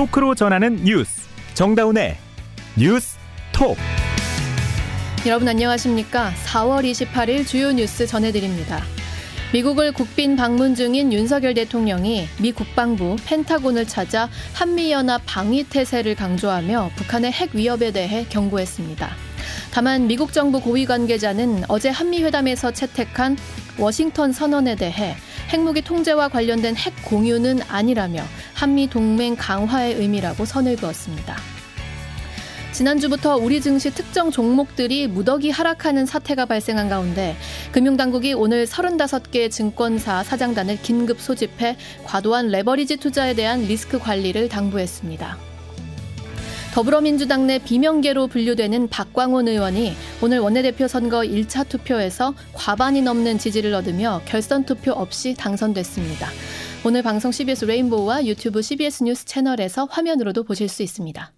토크로 전하는 뉴스 정다운의 뉴스톡. 여러분 안녕하십니까? 4월 28일 주요 뉴스 전해드립니다. 미국을 국빈 방문 중인 윤석열 대통령이 미 국방부 펜타곤을 찾아 한미연합 방위태세를 강조하며 북한의 핵 위협에 대해 경고했습니다. 다만 미국 정부 고위 관계자는 어제 한미회담에서 채택한 워싱턴 선언에 대해 핵무기 통제와 관련된 핵 공유는 아니라며 한미 동맹 강화의 의미라고 선을 그었습니다. 지난주부터 우리 증시 특정 종목들이 무더기 하락하는 사태가 발생한 가운데 금융당국이 오늘 35개 증권사 사장단을 긴급 소집해 과도한 레버리지 투자에 대한 리스크 관리를 당부했습니다. 더불어민주당 내 비명계로 분류되는 박광온 의원이 오늘 원내대표 선거 1차 투표에서 과반이 넘는 지지를 얻으며 결선 투표 없이 당선됐습니다. 오늘 방송 CBS 레인보우와 유튜브 CBS 뉴스 채널에서 화면으로도 보실 수 있습니다.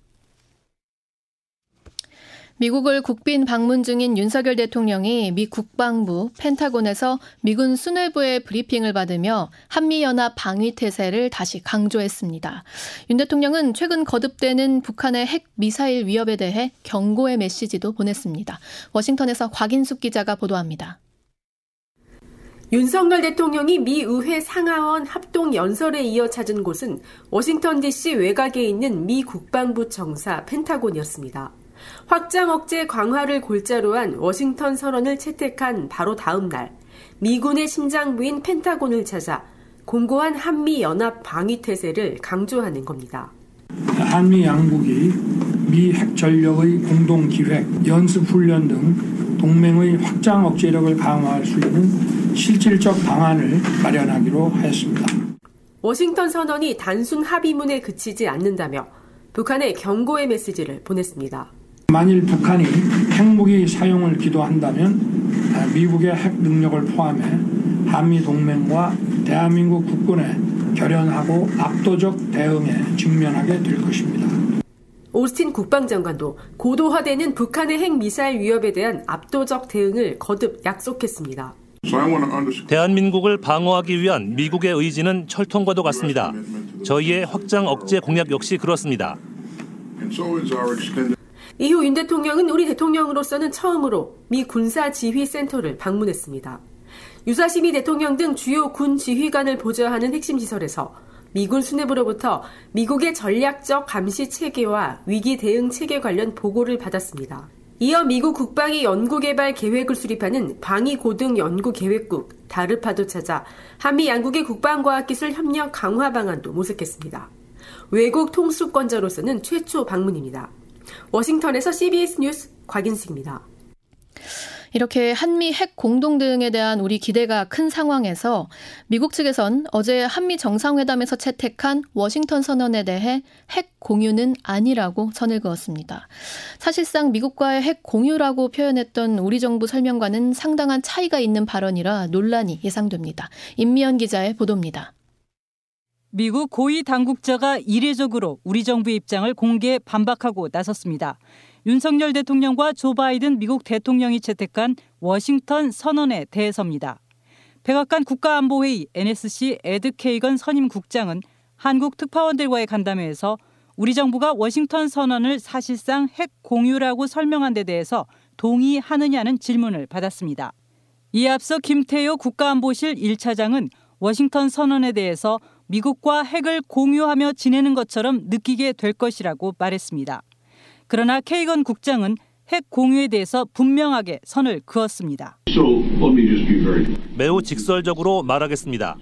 미국을 국빈 방문 중인 윤석열 대통령이 미 국방부 펜타곤에서 미군 수뇌부의 브리핑을 받으며 한미연합 방위태세를 다시 강조했습니다. 윤 대통령은 최근 거듭되는 북한의 핵미사일 위협에 대해 경고의 메시지도 보냈습니다. 워싱턴에서 곽인숙 기자가 보도합니다. 윤석열 대통령이 미 의회 상하원 합동연설에 이어 찾은 곳은 워싱턴 DC 외곽에 있는 미 국방부 정사 펜타곤이었습니다. 확장 억제 강화를 골자로 한 워싱턴 선언을 채택한 바로 다음 날 미군의 심장부인 펜타곤을 찾아 공고한 한미연합 방위태세를 강조하는 겁니다. 한미 양국이 미 핵전력의 공동기획, 연습훈련 등 동맹의 확장 억제력을 강화할 수 있는 실질적 방안을 마련하기로 하였습니다. 워싱턴 선언이 단순 합의문에 그치지 않는다며 북한에 경고의 메시지를 보냈습니다. 만일 북한이 핵무기 사용을 기도한다면 미국의 핵 능력을 포함해 한미 동맹과 대한민국 국군의 결연하고 압도적 대응에 직면하게 될 것입니다. 오스틴 국방장관도 고도화되는 북한의 핵미사일 위협에 대한 압도적 대응을 거듭 약속했습니다. 대한민국을 방어하기 위한 미국의 의지는 철통과도 같습니다. 저희의 확장 억제 공약 역시 그렇습니다. 이후 윤 대통령은 우리 대통령으로서는 처음으로 미 군사지휘센터를 방문했습니다. 유사시 미 대통령 등 주요 군 지휘관을 보좌하는 핵심 시설에서 미군 수뇌부로부터 미국의 전략적 감시 체계와 위기 대응 체계 관련 보고를 받았습니다. 이어 미국 국방위 연구개발 계획을 수립하는 방위고등연구계획국 다르파도 찾아 한미 양국의 국방과학기술 협력 강화 방안도 모색했습니다. 외국 통수권자로서는 최초 방문입니다. 워싱턴에서 CBS 뉴스 곽인식입니다. 이렇게 한미 핵 공동 대응에 대한 우리 기대가 큰 상황에서 미국 측에선 어제 한미 정상회담에서 채택한 워싱턴 선언에 대해 핵 공유는 아니라고 선을 그었습니다. 사실상 미국과의 핵 공유라고 표현했던 우리 정부 설명과는 상당한 차이가 있는 발언이라 논란이 예상됩니다. 임미연 기자의 보도입니다. 미국 고위 당국자가 이례적으로 우리 정부의 입장을 공개 반박하고 나섰습니다. 윤석열 대통령과 조 바이든 미국 대통령이 채택한 워싱턴 선언에 대해서입니다. 백악관 국가안보회의 NSC 에드 케이건 선임 국장은 한국 특파원들과의 간담회에서 우리 정부가 워싱턴 선언을 사실상 핵 공유라고 설명한 데 대해서 동의하느냐는 질문을 받았습니다. 이에 앞서 김태효 국가안보실 1차장은 워싱턴 선언에 대해서 미국과 핵을 공유하며 지내는 것처럼 느끼게 될 것이라고 말했습니다. 그러나 케이건 국장은 핵 공유에 대해서 분명하게 선을 그었습니다. 매우 직설적으로 말하겠습니다.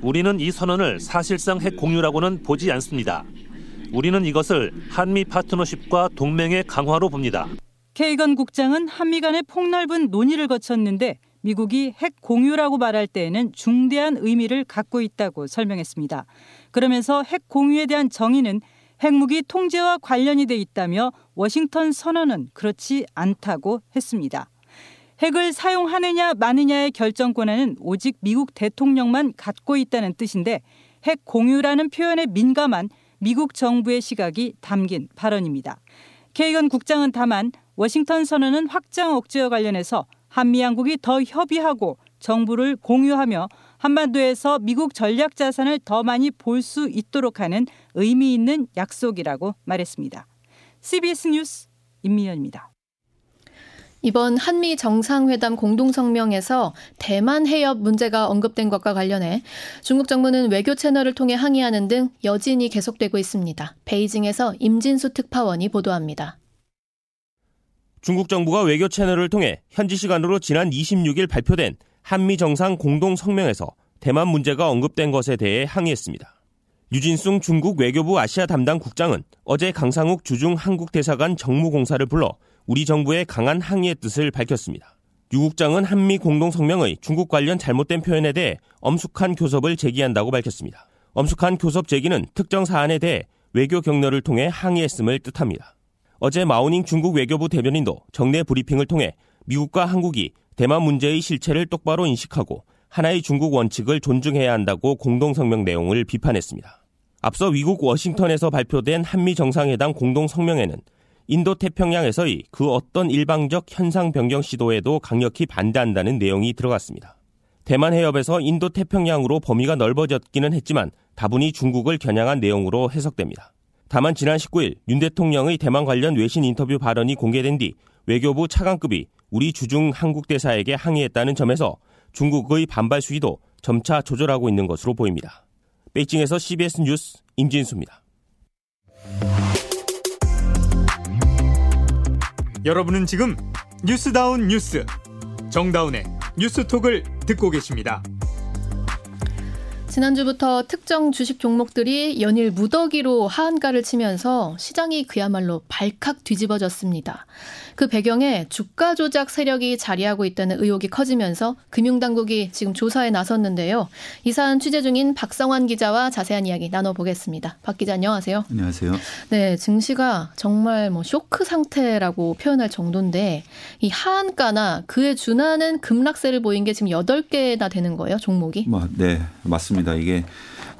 우리는 이 선언을 사실상 핵 공유라고는 보지 않습니다. 우리는 이것을 한미 파트너십과 동맹의 강화로 봅니다. 케이건 국장은 한미 간의 폭넓은 논의를 거쳤는데 미국이 핵 공유라고 말할 때에는 중대한 의미를 갖고 있다고 설명했습니다. 그러면서 핵 공유에 대한 정의는 핵무기 통제와 관련이 돼 있다며 워싱턴 선언은 그렇지 않다고 했습니다. 핵을 사용하느냐 마느냐의 결정 권한은 오직 미국 대통령만 갖고 있다는 뜻인데 핵 공유라는 표현에 민감한 미국 정부의 시각이 담긴 발언입니다. 케이건 국장은 다만 워싱턴 선언은 확장 억제와 관련해서 한미 양국이 더 협의하고 정보를 공유하며 한반도에서 미국 전략 자산을 더 많이 볼 수 있도록 하는 의미 있는 약속이라고 말했습니다. CBS 뉴스 임미연입니다. 이번 한미 정상회담 공동성명에서 대만 해협 문제가 언급된 것과 관련해 중국 정부는 외교 채널을 통해 항의하는 등 여진이 계속되고 있습니다. 베이징에서 임진수 특파원이 보도합니다. 중국 정부가 외교 채널을 통해 현지 시간으로 지난 26일 발표된 한미 정상 공동성명에서 대만 문제가 언급된 것에 대해 항의했습니다. 유진숭 중국 외교부 아시아 담당 국장은 어제 강상욱 주중 한국 대사관 정무공사를 불러 우리 정부의 강한 항의의 뜻을 밝혔습니다. 유 국장은 한미 공동성명의 중국 관련 잘못된 표현에 대해 엄숙한 교섭을 제기한다고 밝혔습니다. 엄숙한 교섭 제기는 특정 사안에 대해 외교 경로를 통해 항의했음을 뜻합니다. 어제 마오닝 중국 외교부 대변인도 정례 브리핑을 통해 미국과 한국이 대만 문제의 실체를 똑바로 인식하고 하나의 중국 원칙을 존중해야 한다고 공동성명 내용을 비판했습니다. 앞서 미국 워싱턴에서 발표된 한미정상회담 공동성명에는 인도태평양에서의 그 어떤 일방적 현상 변경 시도에도 강력히 반대한다는 내용이 들어갔습니다. 대만 해협에서 인도태평양으로 범위가 넓어졌기는 했지만 다분히 중국을 겨냥한 내용으로 해석됩니다. 다만 지난 19일 윤 대통령의 대만 관련 외신 인터뷰 발언이 공개된 뒤 외교부 차관급이 우리 주중 한국 대사에게 항의했다는 점에서 중국의 반발 수위도 점차 조절하고 있는 것으로 보입니다. 베이징에서 CBS 뉴스 임진수입니다. 여러분은 지금 뉴스다운 뉴스, 정다운의 뉴스톡을 듣고 계십니다. 지난주부터 특정 주식 종목들이 연일 무더기로 하한가를 치면서 시장이 그야말로 발칵 뒤집어졌습니다. 그 배경에 주가 조작 세력이 자리하고 있다는 의혹이 커지면서 금융당국이 지금 조사에 나섰는데요. 이 사안 취재 중인 박성환 기자와 자세한 이야기 나눠보겠습니다. 박 기자 안녕하세요. 안녕하세요. 네, 증시가 정말 쇼크 상태라고 표현할 정도인데 이 하한가나 그에 준하는 급락세를 보인 게 지금 8개나 되는 거예요, 종목이? 네, 맞습니다. 이게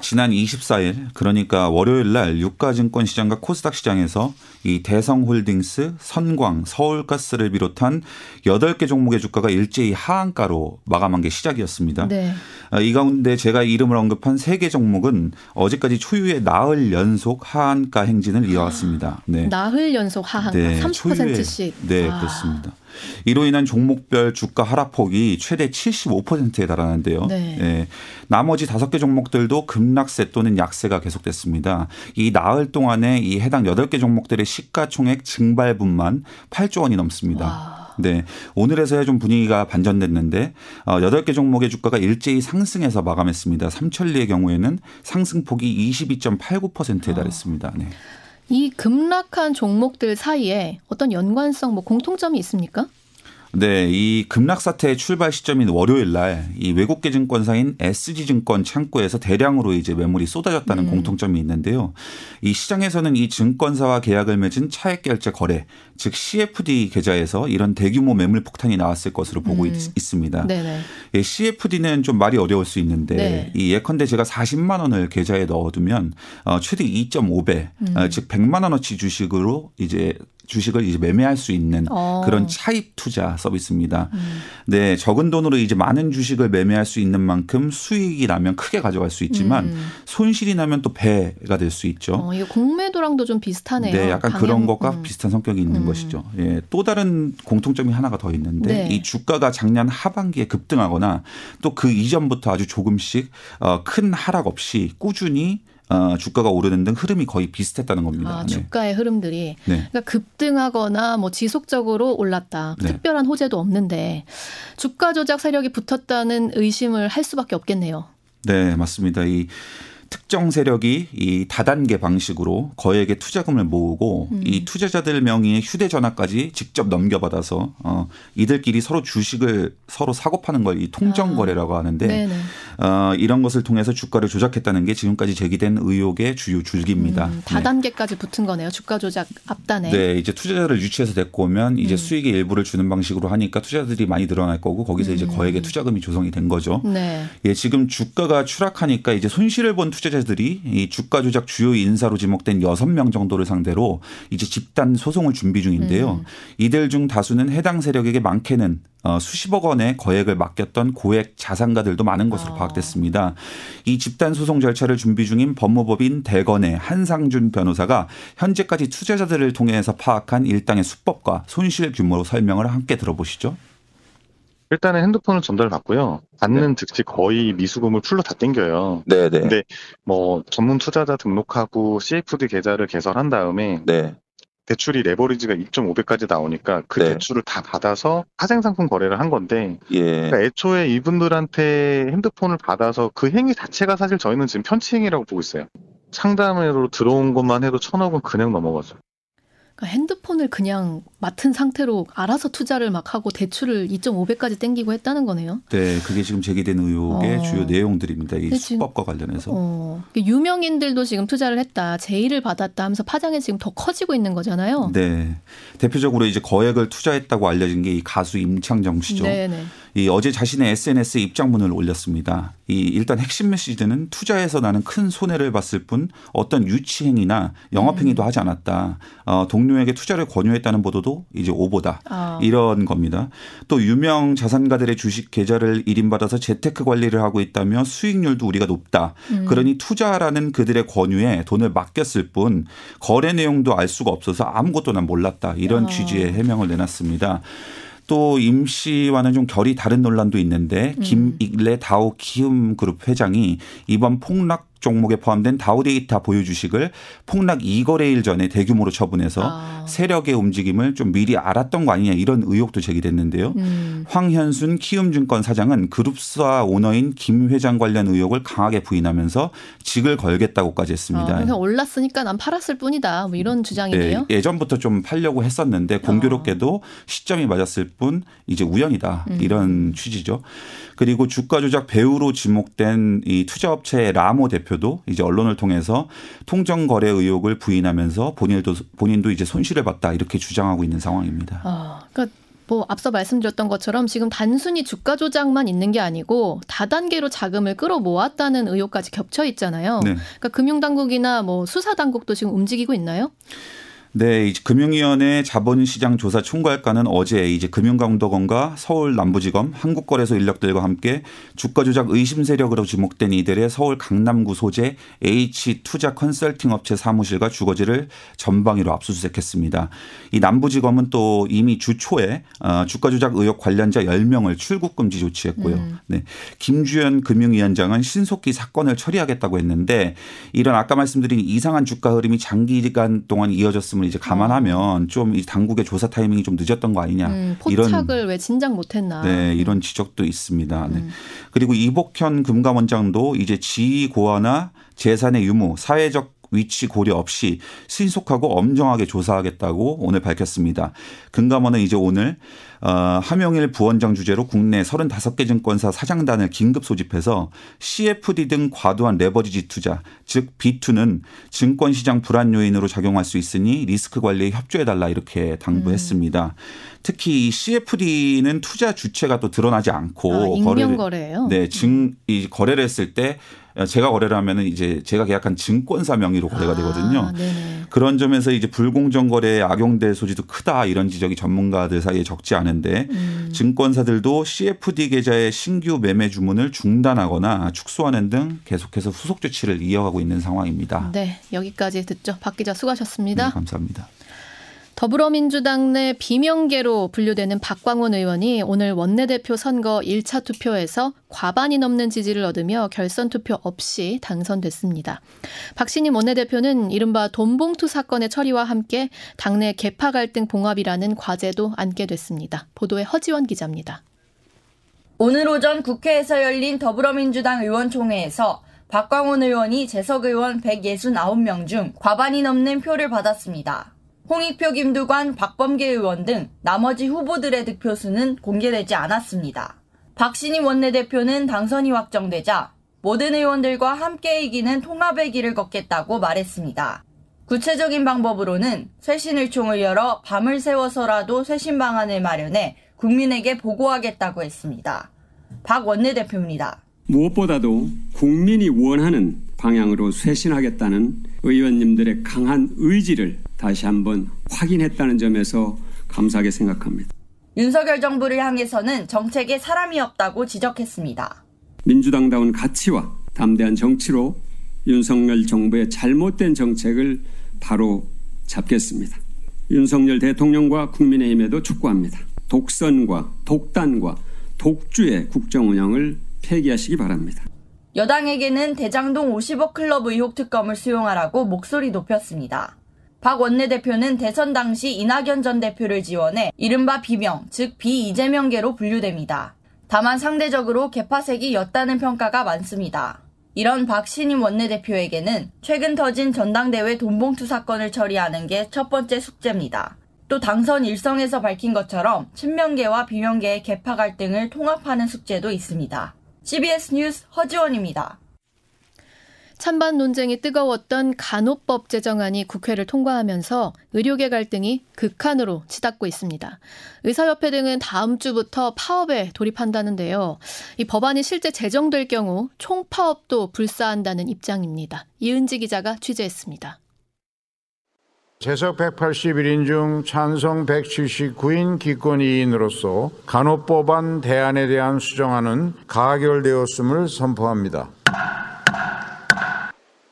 지난 24일 그러니까 월요일 날 유가증권 시장과 코스닥 시장에서 이 대성홀딩스, 선광, 서울가스를 비롯한 8개 종목의 주가가 일제히 하한가로 마감한 게 시작이었습니다. 네. 이 가운데 제가 이름을 언급한 3개 종목은 어제까지 초유의 나흘 연속 하한가 행진을 이어왔습니다. 네. 나흘 연속 하한가, 네, 30%씩. 초유의, 네, 아. 그렇습니다. 이로 인한 종목별 주가 하락폭이 최대 75%에 달하는데요. 네. 네. 나머지 5개 종목들도 급락세 또는 약세가 계속됐습니다. 이 나흘 동안에 이 해당 8개 종목들의 시가총액 증발분만 8조 원이 넘습니다. 와. 네, 오늘에서야 좀 분위기가 반전됐는데 8개 종목의 주가가 일제히 상승해서 마감했습니다. 삼천리의 경우에는 상승폭이 22.89%에 달했습니다. 네. 이 급락한 종목들 사이에 어떤 연관성, 공통점이 있습니까? 네, 이 급락 사태의 출발 시점인 월요일 날 이 외국계 증권사인 SG증권 창구에서 대량으로 이제 매물이 쏟아졌다는 공통점이 있는데요. 이 시장에서는 이 증권사와 계약을 맺은 차액 결제 거래, 즉 CFD 계좌에서 이런 대규모 매물 폭탄이 나왔을 것으로 보고 있습니다. 예, CFD는 좀 말이 어려울 수 있는데 네. 이 예컨대 제가 40만 원을 계좌에 넣어두면 최대 2.5배, 즉 100만 원어치 주식으로 이제 주식을 매매할 수 있는 그런 차입 투자 서비스입니다. 네, 적은 돈으로 이제 많은 주식을 매매할 수 있는 만큼 수익이 나면 크게 가져갈 수 있지만 손실이 나면 또 배가 될 수 있죠. 이거 공매도랑도 좀 비슷하네요. 네, 약간 방향. 그런 것과 비슷한 성격이 있는 것이죠. 예, 또 다른 공통점이 하나가 더 있는데 네. 이 주가가 작년 하반기에 급등하거나 또 그 이전부터 아주 조금씩 큰 하락 없이 꾸준히 주가가 오르는 등 흐름이 거의 비슷했다는 겁니다. 아, 주가의 네. 흐름들이. 네. 그러니까 급등하거나 지속적으로 올랐다. 네. 특별한 호재도 없는데 주가 조작 세력이 붙었다는 의심을 할 수밖에 없겠네요. 네, 맞습니다. 이 특정 세력이 이 다단계 방식으로 거액의 투자금을 모으고 이 투자자들 명의의 휴대전화까지 직접 넘겨받아서 이들끼리 서로 주식을 서로 사고 파는 걸 이 통정거래라고 하는데 이런 것을 통해서 주가를 조작했다는 게 지금까지 제기된 의혹의 주요 줄기입니다. 다단계까지 네. 붙은 거네요. 주가 조작 앞단에. 네. 이제 투자자를 유치해서 데리고 오면 이제 수익의 일부를 주는 방식으로 하니까 투자자들이 많이 늘어날 거고 거기서 이제 거액의 투자금이 조성이 된 거죠. 네. 예, 지금 주가가 추락하니까 이제 손실을 본 투자자들이 이 주가 조작 주요 인사로 지목된 6명 정도를 상대로 이제 집단 소송을 준비 중인데요. 이들 중 다수는 해당 세력에게 많게는 수십억 원의 거액을 맡겼던 고액 자산가들도 많은 것으로 파악됐습니다. 이 집단 소송 절차를 준비 중인 법무법인 대건의 한상준 변호사가 현재까지 투자자들을 통해서 파악한 일당의 수법과 손실 규모로 설명을 함께 들어보시죠. 일단은 핸드폰을 전달받고요. 받는 즉시 거의 미수금을 풀로 다 땡겨요. 네네. 근데 뭐 전문 투자자 등록하고 CFD 계좌를 개설한 다음에 네. 대출이 레버리지가 2.5배까지 나오니까 그 네. 대출을 다 받아서 파생상품 거래를 한 건데 예. 그러니까 애초에 이분들한테 핸드폰을 받아서 그 행위 자체가 사실 저희는 지금 편취행위라고 보고 있어요. 상담으로 들어온 것만 해도 1,000억 원 그냥 넘어가죠. 그러니까 핸드폰을 그냥 맡은 상태로 알아서 투자를 막 하고 대출을 2.5배까지 땡기고 했다는 거네요. 네. 그게 지금 제기된 의혹의 주요 내용들입니다. 이 수법과 관련해서. 유명인들도 지금 투자를 했다. 제의를 받았다 하면서 파장이 지금 더 커지고 있는 거잖아요. 네. 대표적으로 이제 거액을 투자했다고 알려진 게 이 가수 임창정 씨죠. 네네. 이 어제 자신의 SNS에 입장문을 올렸습니다. 이 일단 핵심 메시지는 투자해서 나는 큰 손해를 봤을 뿐 어떤 유치행위나 영업행위도 하지 않았다. 동료에게 투자를 권유했다는 보도도 이제 오보다 이런 겁니다. 또 유명 자산가들의 주식 계좌를 일임받아서 재테크 관리를 하고 있다며 수익률도 우리가 높다. 그러니 투자라는 그들의 권유에 돈을 맡겼을 뿐 거래 내용도 알 수가 없어서 아무것도 난 몰랐다. 이런 취지의 해명을 내놨습니다. 또 임 씨와는 좀 결이 다른 논란도 있는데 김익래 다우키움그룹 회장이 이번 폭락 종목에 포함된 다우데이터 보유주식을 폭락 2거래일 전에 대규모로 처분해서 세력의 움직임을 좀 미리 알았던 거 아니냐 이런 의혹도 제기됐는데요. 황현순 키움증권 사장은 그룹사 오너인 김 회장 관련 의혹을 강하게 부인하면서 직을 걸겠다고까지 했습니다. 그냥 올랐으니까 난 팔았을 뿐이다. 뭐 이런 주장이네요. 네, 예전부터 좀 팔려고 했었는데 공교롭게도 시점이 맞았을 뿐 이제 우연이다. 이런 취지죠. 그리고 주가 조작 배우로 지목된 이 투자업체의 라모 대표 도 이제 언론을 통해서 통정 거래 의혹을 부인하면서 본인도 이제 손실을 봤다 이렇게 주장하고 있는 상황입니다. 그러니까 뭐 앞서 말씀드렸던 것처럼 지금 단순히 주가 조작만 있는 게 아니고 다단계로 자금을 끌어모았다는 의혹까지 겹쳐 있잖아요. 네. 그러니까 금융당국이나 뭐 수사당국도 지금 움직이고 있나요? 네, 이제 금융위원회 자본시장 조사 총괄과는 어제 이제 금융감독원과 서울 남부지검, 한국거래소 인력들과 함께 주가 조작 의심 세력으로 지목된 이들의 서울 강남구 소재 H 투자 컨설팅 업체 사무실과 주거지를 전방위로 압수수색했습니다. 이 남부지검은 또 이미 주 초에 주가 조작 의혹 관련자 10명을 출국 금지 조치했고요. 네, 김주현 금융위원장은 신속히 사건을 처리하겠다고 했는데 이런 아까 말씀드린 이상한 주가 흐름이 장기간 동안 이어졌습니다. 이제 감안하면 좀 이 당국의 조사 타이밍이 좀 늦었던 거 아니냐. 포착을 이런, 왜 진작 못했나. 네, 이런 지적도 있습니다. 네. 그리고 이복현 금감원장도 이제 지위고하나 재산의 유무, 사회적 위치 고려 없이 신속하고 엄정하게 조사하겠다고 오늘 밝혔습니다. 금감원은 이제 오늘 하명일 부원장 주재로 국내 35개 증권사 사장단을 긴급 소집해서 CFD 등 과도한 레버리지 투자, 즉 B2는 증권시장 불안 요인으로 작용할 수 있으니 리스크 관리에 협조해달라 이렇게 당부했습니다. 특히 이 CFD는 투자 주체가 또 드러나지 않고 익명거래예요. 네, 이 거래를 했을 때 제가 거래를 하면은 이제 제가 계약한 증권사 명의로 거래가 되거든요. 네네. 그런 점에서 이제 불공정 거래에 악용될 소지도 크다 이런 지적이 전문가들 사이에 적지 않은데 증권사들도 CFD 계좌의 신규 매매 주문을 중단하거나 축소하는 등 계속해서 후속 조치를 이어가고 있는 상황입니다. 네, 여기까지 듣죠. 박 기자 수고하셨습니다. 네, 감사합니다. 더불어민주당 내 비명계로 분류되는 박광온 의원이 오늘 원내대표 선거 1차 투표에서 과반이 넘는 지지를 얻으며 결선 투표 없이 당선됐습니다. 박신임 원내대표는 이른바 돈봉투 사건의 처리와 함께 당내 계파 갈등 봉합이라는 과제도 안게 됐습니다. 보도에 허지원 기자입니다. 오늘 오전 국회에서 열린 더불어민주당 의원총회에서 박광온 의원이 재석 의원 169명 중 과반이 넘는 표를 받았습니다. 홍익표, 김두관, 박범계 의원 등 나머지 후보들의 득표수는 공개되지 않았습니다. 박신임 원내대표는 당선이 확정되자 모든 의원들과 함께 이기는 통합의 길을 걷겠다고 말했습니다. 구체적인 방법으로는 쇄신의총을 열어 밤을 새워서라도 쇄신 방안을 마련해 국민에게 보고하겠다고 했습니다. 박 원내대표입니다. 무엇보다도 국민이 원하는 방향으로 쇄신하겠다는 의원님들의 강한 의지를 다시 한번 확인했다는 점에서 감사하게 생각합니다. 윤석열 정부를 향해서는 정책에 사람이 없다고 지적했습니다. 민주당다운 가치와 담대한 정치로 윤석열 정부의 잘못된 정책을 바로 잡겠습니다. 윤석열 대통령과 국민의힘에도 촉구합니다. 독선과 독단과 독주의 국정운영을 폐기하시기 바랍니다. 여당에게는 대장동 50억 클럽 의혹 특검을 수용하라고 목소리 높였습니다. 박 원내대표는 대선 당시 이낙연 전 대표를 지원해 이른바 비명, 즉 비이재명계로 분류됩니다. 다만 상대적으로 개파색이 옅다는 평가가 많습니다. 이런 박 신임 원내대표에게는 최근 터진 전당대회 돈봉투 사건을 처리하는 게 첫 번째 숙제입니다. 또 당선 일성에서 밝힌 것처럼 친명계와 비명계의 개파 갈등을 통합하는 숙제도 있습니다. CBS 뉴스 허지원입니다. 찬반 논쟁이 뜨거웠던 간호법 제정안이 국회를 통과하면서 의료계 갈등이 극한으로 치닫고 있습니다. 의사협회 등은 다음 주부터 파업에 돌입한다는데요. 이 법안이 실제 제정될 경우 총파업도 불사한다는 입장입니다. 이은지 기자가 취재했습니다. 재석 181인 중 찬성 179인 기권이인으로서 간호법안 대안에 대한 수정안은 가결되었음을 선포합니다.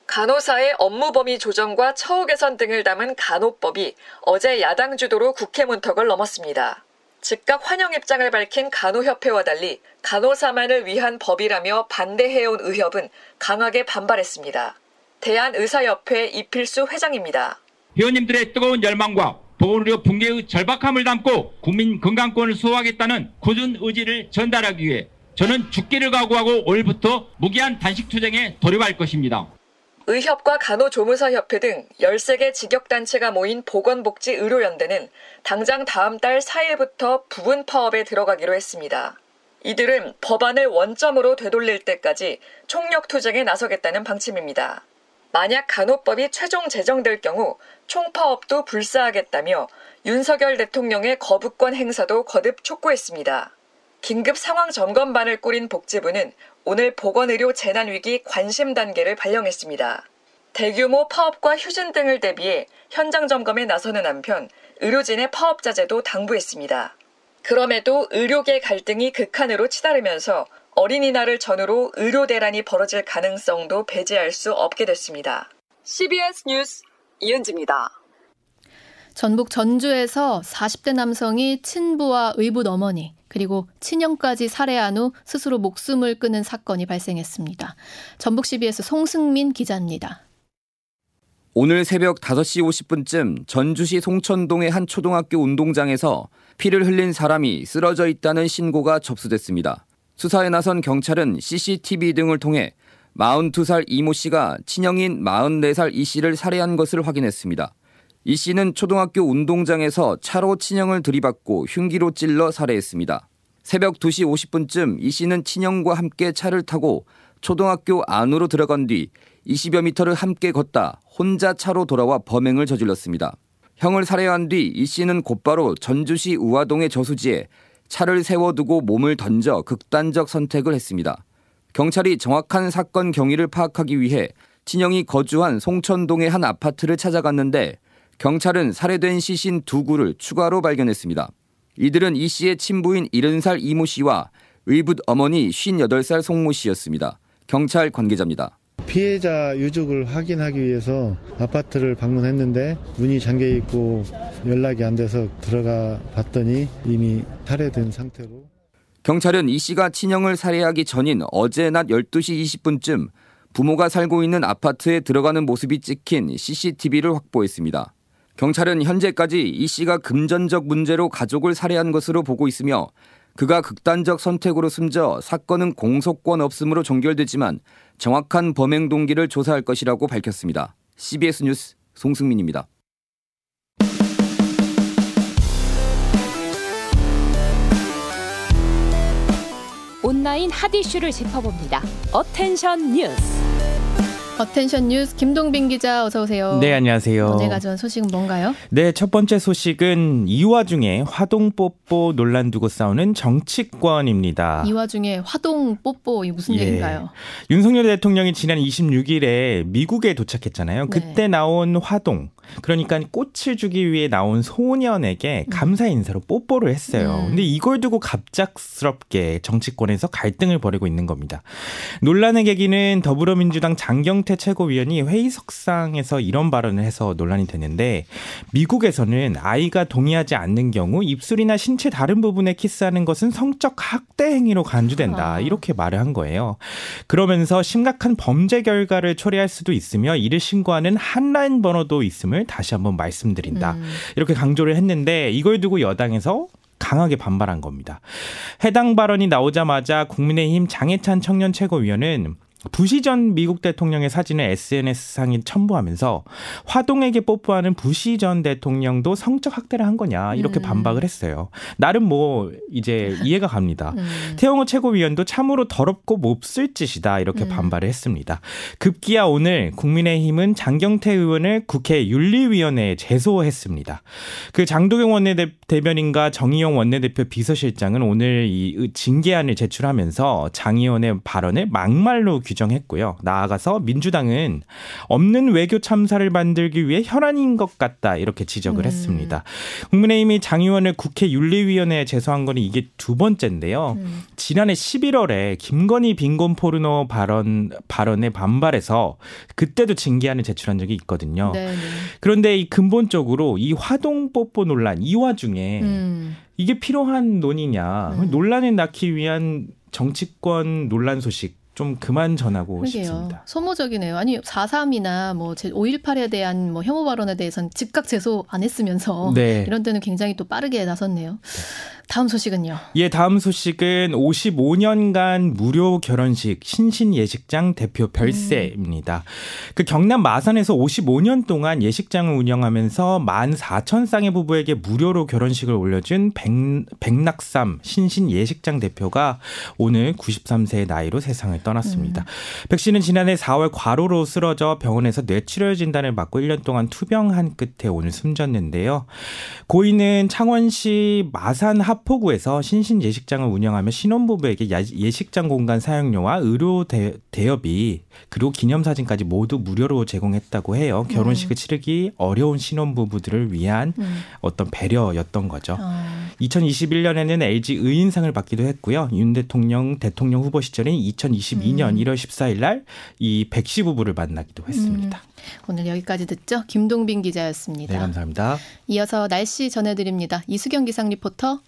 간호사의 업무 범위 조정과 처우 개선 등을 담은 간호법이 어제 야당 주도로 국회 문턱을 넘었습니다. 즉각 환영 입장을 밝힌 간호협회와 달리 간호사만을 위한 법이라며 반대해온 의협은 강하게 반발했습니다. 대한의사협회 이필수 회장입니다. 회원님들의 뜨거운 열망과 보건의료 붕괴의 절박함을 담고 국민 건강권을 수호하겠다는 굳은 의지를 전달하기 위해 저는 죽기를 각오하고 오늘부터 무기한 단식투쟁에 돌입할 것입니다. 의협과 간호조무사협회 등 13개 직역단체가 모인 보건복지의료연대는 당장 다음 달 4일부터 부분 파업에 들어가기로 했습니다. 이들은 법안을 원점으로 되돌릴 때까지 총력투쟁에 나서겠다는 방침입니다. 만약 간호법이 최종 제정될 경우 총파업도 불사하겠다며 윤석열 대통령의 거부권 행사도 거듭 촉구했습니다. 긴급 상황 점검반을 꾸린 복지부는 오늘 보건의료 재난위기 관심 단계를 발령했습니다. 대규모 파업과 휴진 등을 대비해 현장 점검에 나서는 한편 의료진의 파업 자제도 당부했습니다. 그럼에도 의료계 갈등이 극한으로 치달으면서 어린이날을 전후로 의료 대란이 벌어질 가능성도 배제할 수 없게 됐습니다. CBS 뉴스 이은지입니다. 전북 전주에서 40대 남성이 친부와 의붓 어머니 그리고 친형까지 살해한 후 스스로 목숨을 끊은 사건이 발생했습니다. 전북 CBS 송승민 기자입니다. 오늘 새벽 5시 50분쯤 전주시 송천동의 한 초등학교 운동장에서 피를 흘린 사람이 쓰러져 있다는 신고가 접수됐습니다. 수사에 나선 경찰은 CCTV 등을 통해 42살 이모 씨가 친형인 44살 이 씨를 살해한 것을 확인했습니다. 이 씨는 초등학교 운동장에서 차로 친형을 들이받고 흉기로 찔러 살해했습니다. 새벽 2시 50분쯤 이 씨는 친형과 함께 차를 타고 초등학교 안으로 들어간 뒤 20여 미터를 함께 걷다 혼자 차로 돌아와 범행을 저질렀습니다. 형을 살해한 뒤 이 씨는 곧바로 전주시 우화동의 저수지에 차를 세워두고 몸을 던져 극단적 선택을 했습니다. 경찰이 정확한 사건 경위를 파악하기 위해 친형이 거주한 송천동의 한 아파트를 찾아갔는데 경찰은 살해된 시신 2구를 추가로 발견했습니다. 이들은 이 씨의 친부인 70살 이모 씨와 의붓 어머니 58살 송모 씨였습니다. 경찰 관계자입니다. 피해자 유족을 확인하기 위해서 아파트를 방문했는데 문이 잠겨있고 연락이 안 돼서 들어가 봤더니 이미 살해된 상태로. 경찰은 이 씨가 친형을 살해하기 전인 어제 낮 12시 20분쯤 부모가 살고 있는 아파트에 들어가는 모습이 찍힌 CCTV를 확보했습니다. 경찰은 현재까지 이 씨가 금전적 문제로 가족을 살해한 것으로 보고 있으며 그가 극단적 선택으로 숨져 사건은 공소권 없음으로 종결되지만 정확한 범행 동기를 조사할 것이라고 밝혔습니다. CBS 뉴스 송승민입니다. 온라인 핫 이슈를 짚어봅니다. 어텐션 뉴스. 어텐션 뉴스 김동빈 기자 어서 오세요. 네, 안녕하세요. 오늘 가져온 소식은 뭔가요? 네, 첫 번째 소식은 이 와중에 화동 뽀뽀 논란 두고 싸우는 정치권입니다. 이 와중에 화동 뽀뽀 이 무슨 얘기인가요? 윤석열 대통령이 지난 26일에 미국에 도착했잖아요. 그때 나온 화동 그러니까 꽃을 주기 위해 나온 소년에게 감사 인사로 뽀뽀를 했어요. 근데 이걸 두고 갑작스럽게 정치권에서 갈등을 벌이고 있는 겁니다. 논란의 계기는 더불어민주당 장경태 최고위원이 회의석상에서 이런 발언을 해서 논란이 되는데, 미국에서는 아이가 동의하지 않는 경우 입술이나 신체 다른 부분에 키스하는 것은 성적 학대 행위로 간주된다, 이렇게 말을 한 거예요. 그러면서 심각한 범죄 결과를 초래할 수도 있으며 이를 신고하는 핫라인 번호도 있음을 다시 한번 말씀드린다, 이렇게 강조를 했는데, 이걸 두고 여당에서 강하게 반발한 겁니다. 해당 발언이 나오자마자 국민의힘 장해찬 청년 최고위원은 부시 전 미국 대통령의 사진을 SNS상에 첨부하면서 화동에게 뽀뽀하는 부시 전 대통령도 성적 학대를 한 거냐, 이렇게 반박을 했어요. 나름 뭐 이제 이해가 갑니다. 태영호 최고위원도 참으로 더럽고 몹쓸 짓이다, 이렇게 반발을 했습니다. 급기야 오늘 국민의힘은 장경태 의원을 국회 윤리위원회에 제소했습니다. 그 장도경 원내대변인과 정의용 원내대표 비서실장은 오늘 이 징계안을 제출하면서 장 의원의 발언을 막말로 규정했고요. 나아가서 민주당은 없는 외교 참사를 만들기 위해 현안인 것 같다, 이렇게 지적을 했습니다. 국민의힘이 장 의원을 국회 윤리위원회에 제소한 건 이게 두 번째인데요. 지난해 11월에 김건희 빈곤 포르노 발언에 반발해서 그때도 징계안을 제출한 적이 있거든요. 네네. 그런데 이 근본적으로 이 화동 뽀뽀 논란 이 와중에 이게 필요한 논의냐, 논란을 낳기 위한 정치권 논란 소식 좀 그만 전하고 그러게요. 싶습니다. 소모적이네요. 아니 4.3이나 뭐 5.18에 대한 뭐 혐오 발언에 대해서는 즉각 제소 안 했으면서 네. 이런 데는 굉장히 또 빠르게 나섰네요. 다음 소식은요? 예, 다음 소식은 55년간 무료 결혼식 신신예식장 대표 별세입니다. 그 경남 마산에서 55년 동안 예식장을 운영하면서 14,000쌍의 부부에게 무료로 결혼식을 올려준 백낙삼 신신예식장 대표가 오늘 93세의 나이로 세상을 떠났습니다. 백 씨는 지난해 4월 과로로 쓰러져 병원에서 뇌출혈 진단을 받고 1년 동안 투병한 끝에 오늘 숨졌는데요. 고인은 창원시 마산 합포구에서 신신예식장을 운영하며 신혼부부에게 예식장 공간 사용료와 의료 대여비 그리고 기념사진까지 모두 무료로 제공했다고 해요. 결혼식을 치르기 어려운 신혼부부들을 위한 어떤 배려였던 거죠. 2021년에는 LG 의인상을 받기도 했고요. 윤 대통령 후보 시절인 2022년 1월 14일 날 이 백씨 부부를 만나기도 했습니다. 오늘 여기까지 듣죠. 김동빈 기자였습니다. 네, 감사합니다. 이어서 날씨 전해드립니다. 이수경 기상 리포터.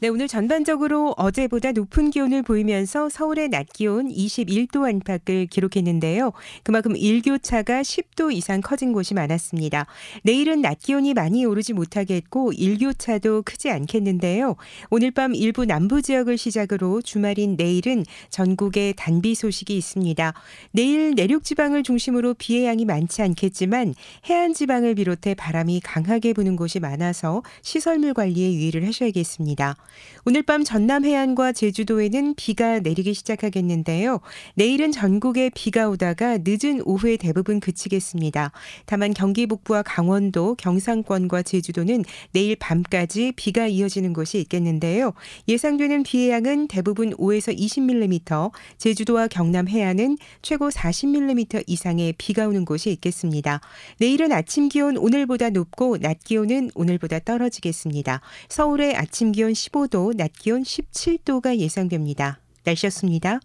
네, 오늘 전반적으로 어제보다 높은 기온을 보이면서 서울의 낮 기온 21도 안팎을 기록했는데요. 그만큼 일교차가 10도 이상 커진 곳이 많았습니다. 내일은 낮 기온이 많이 오르지 못하겠고 일교차도 크지 않겠는데요. 오늘 밤 일부 남부 지역을 시작으로 주말인 내일은 전국에 단비 소식이 있습니다. 내일 내륙 지방을 중심으로 비의 양이 많지 않겠지만 해안 지방을 비롯해 바람이 강하게 부는 곳이 많아서 시설물 관리에 유의를 하셔야겠습니다. 오늘 밤 전남 해안과 제주도에는 비가 내리기 시작하겠는데요. 내일은 전국에 비가 오다가 늦은 오후에 대부분 그치겠습니다. 다만 경기 북부와 강원도, 경상권과 제주도는 내일 밤까지 비가 이어지는 곳이 있겠는데요. 예상되는 비의 양은 대부분 5에서 20mm, 제주도와 경남 해안은 최고 40mm 이상의 비가 오는 곳이 있겠습니다. 내일은 아침 기온 오늘보다 높고 낮 기온은 오늘보다 떨어지겠습니다. 서울의 아침 기온 15도, 낮 기온 17도가 예상됩니다. 날씨였습니다.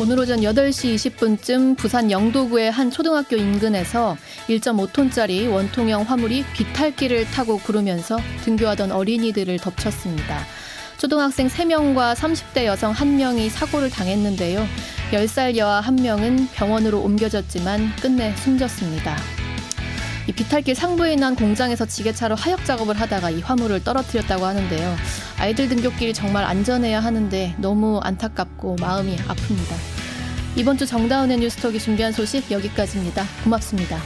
오늘 오전 8시 20분쯤 부산 영도구의 한 초등학교 인근에서 1.5톤짜리 원통형 화물이 비탈길을 타고 구르면서 등교하던 어린이들을 덮쳤습니다. 초등학생 3명과 30대 여성 1명이 사고를 당했는데요. 10살 여아 1명은 병원으로 옮겨졌지만 끝내 숨졌습니다. 이 비탈길 상부에 있는 공장에서 지게차로 하역 작업을 하다가 이 화물을 떨어뜨렸다고 하는데요. 아이들 등굣길이 정말 안전해야 하는데 너무 안타깝고 마음이 아픕니다. 이번 주 정다운의 뉴스톡이 준비한 소식 여기까지입니다. 고맙습니다.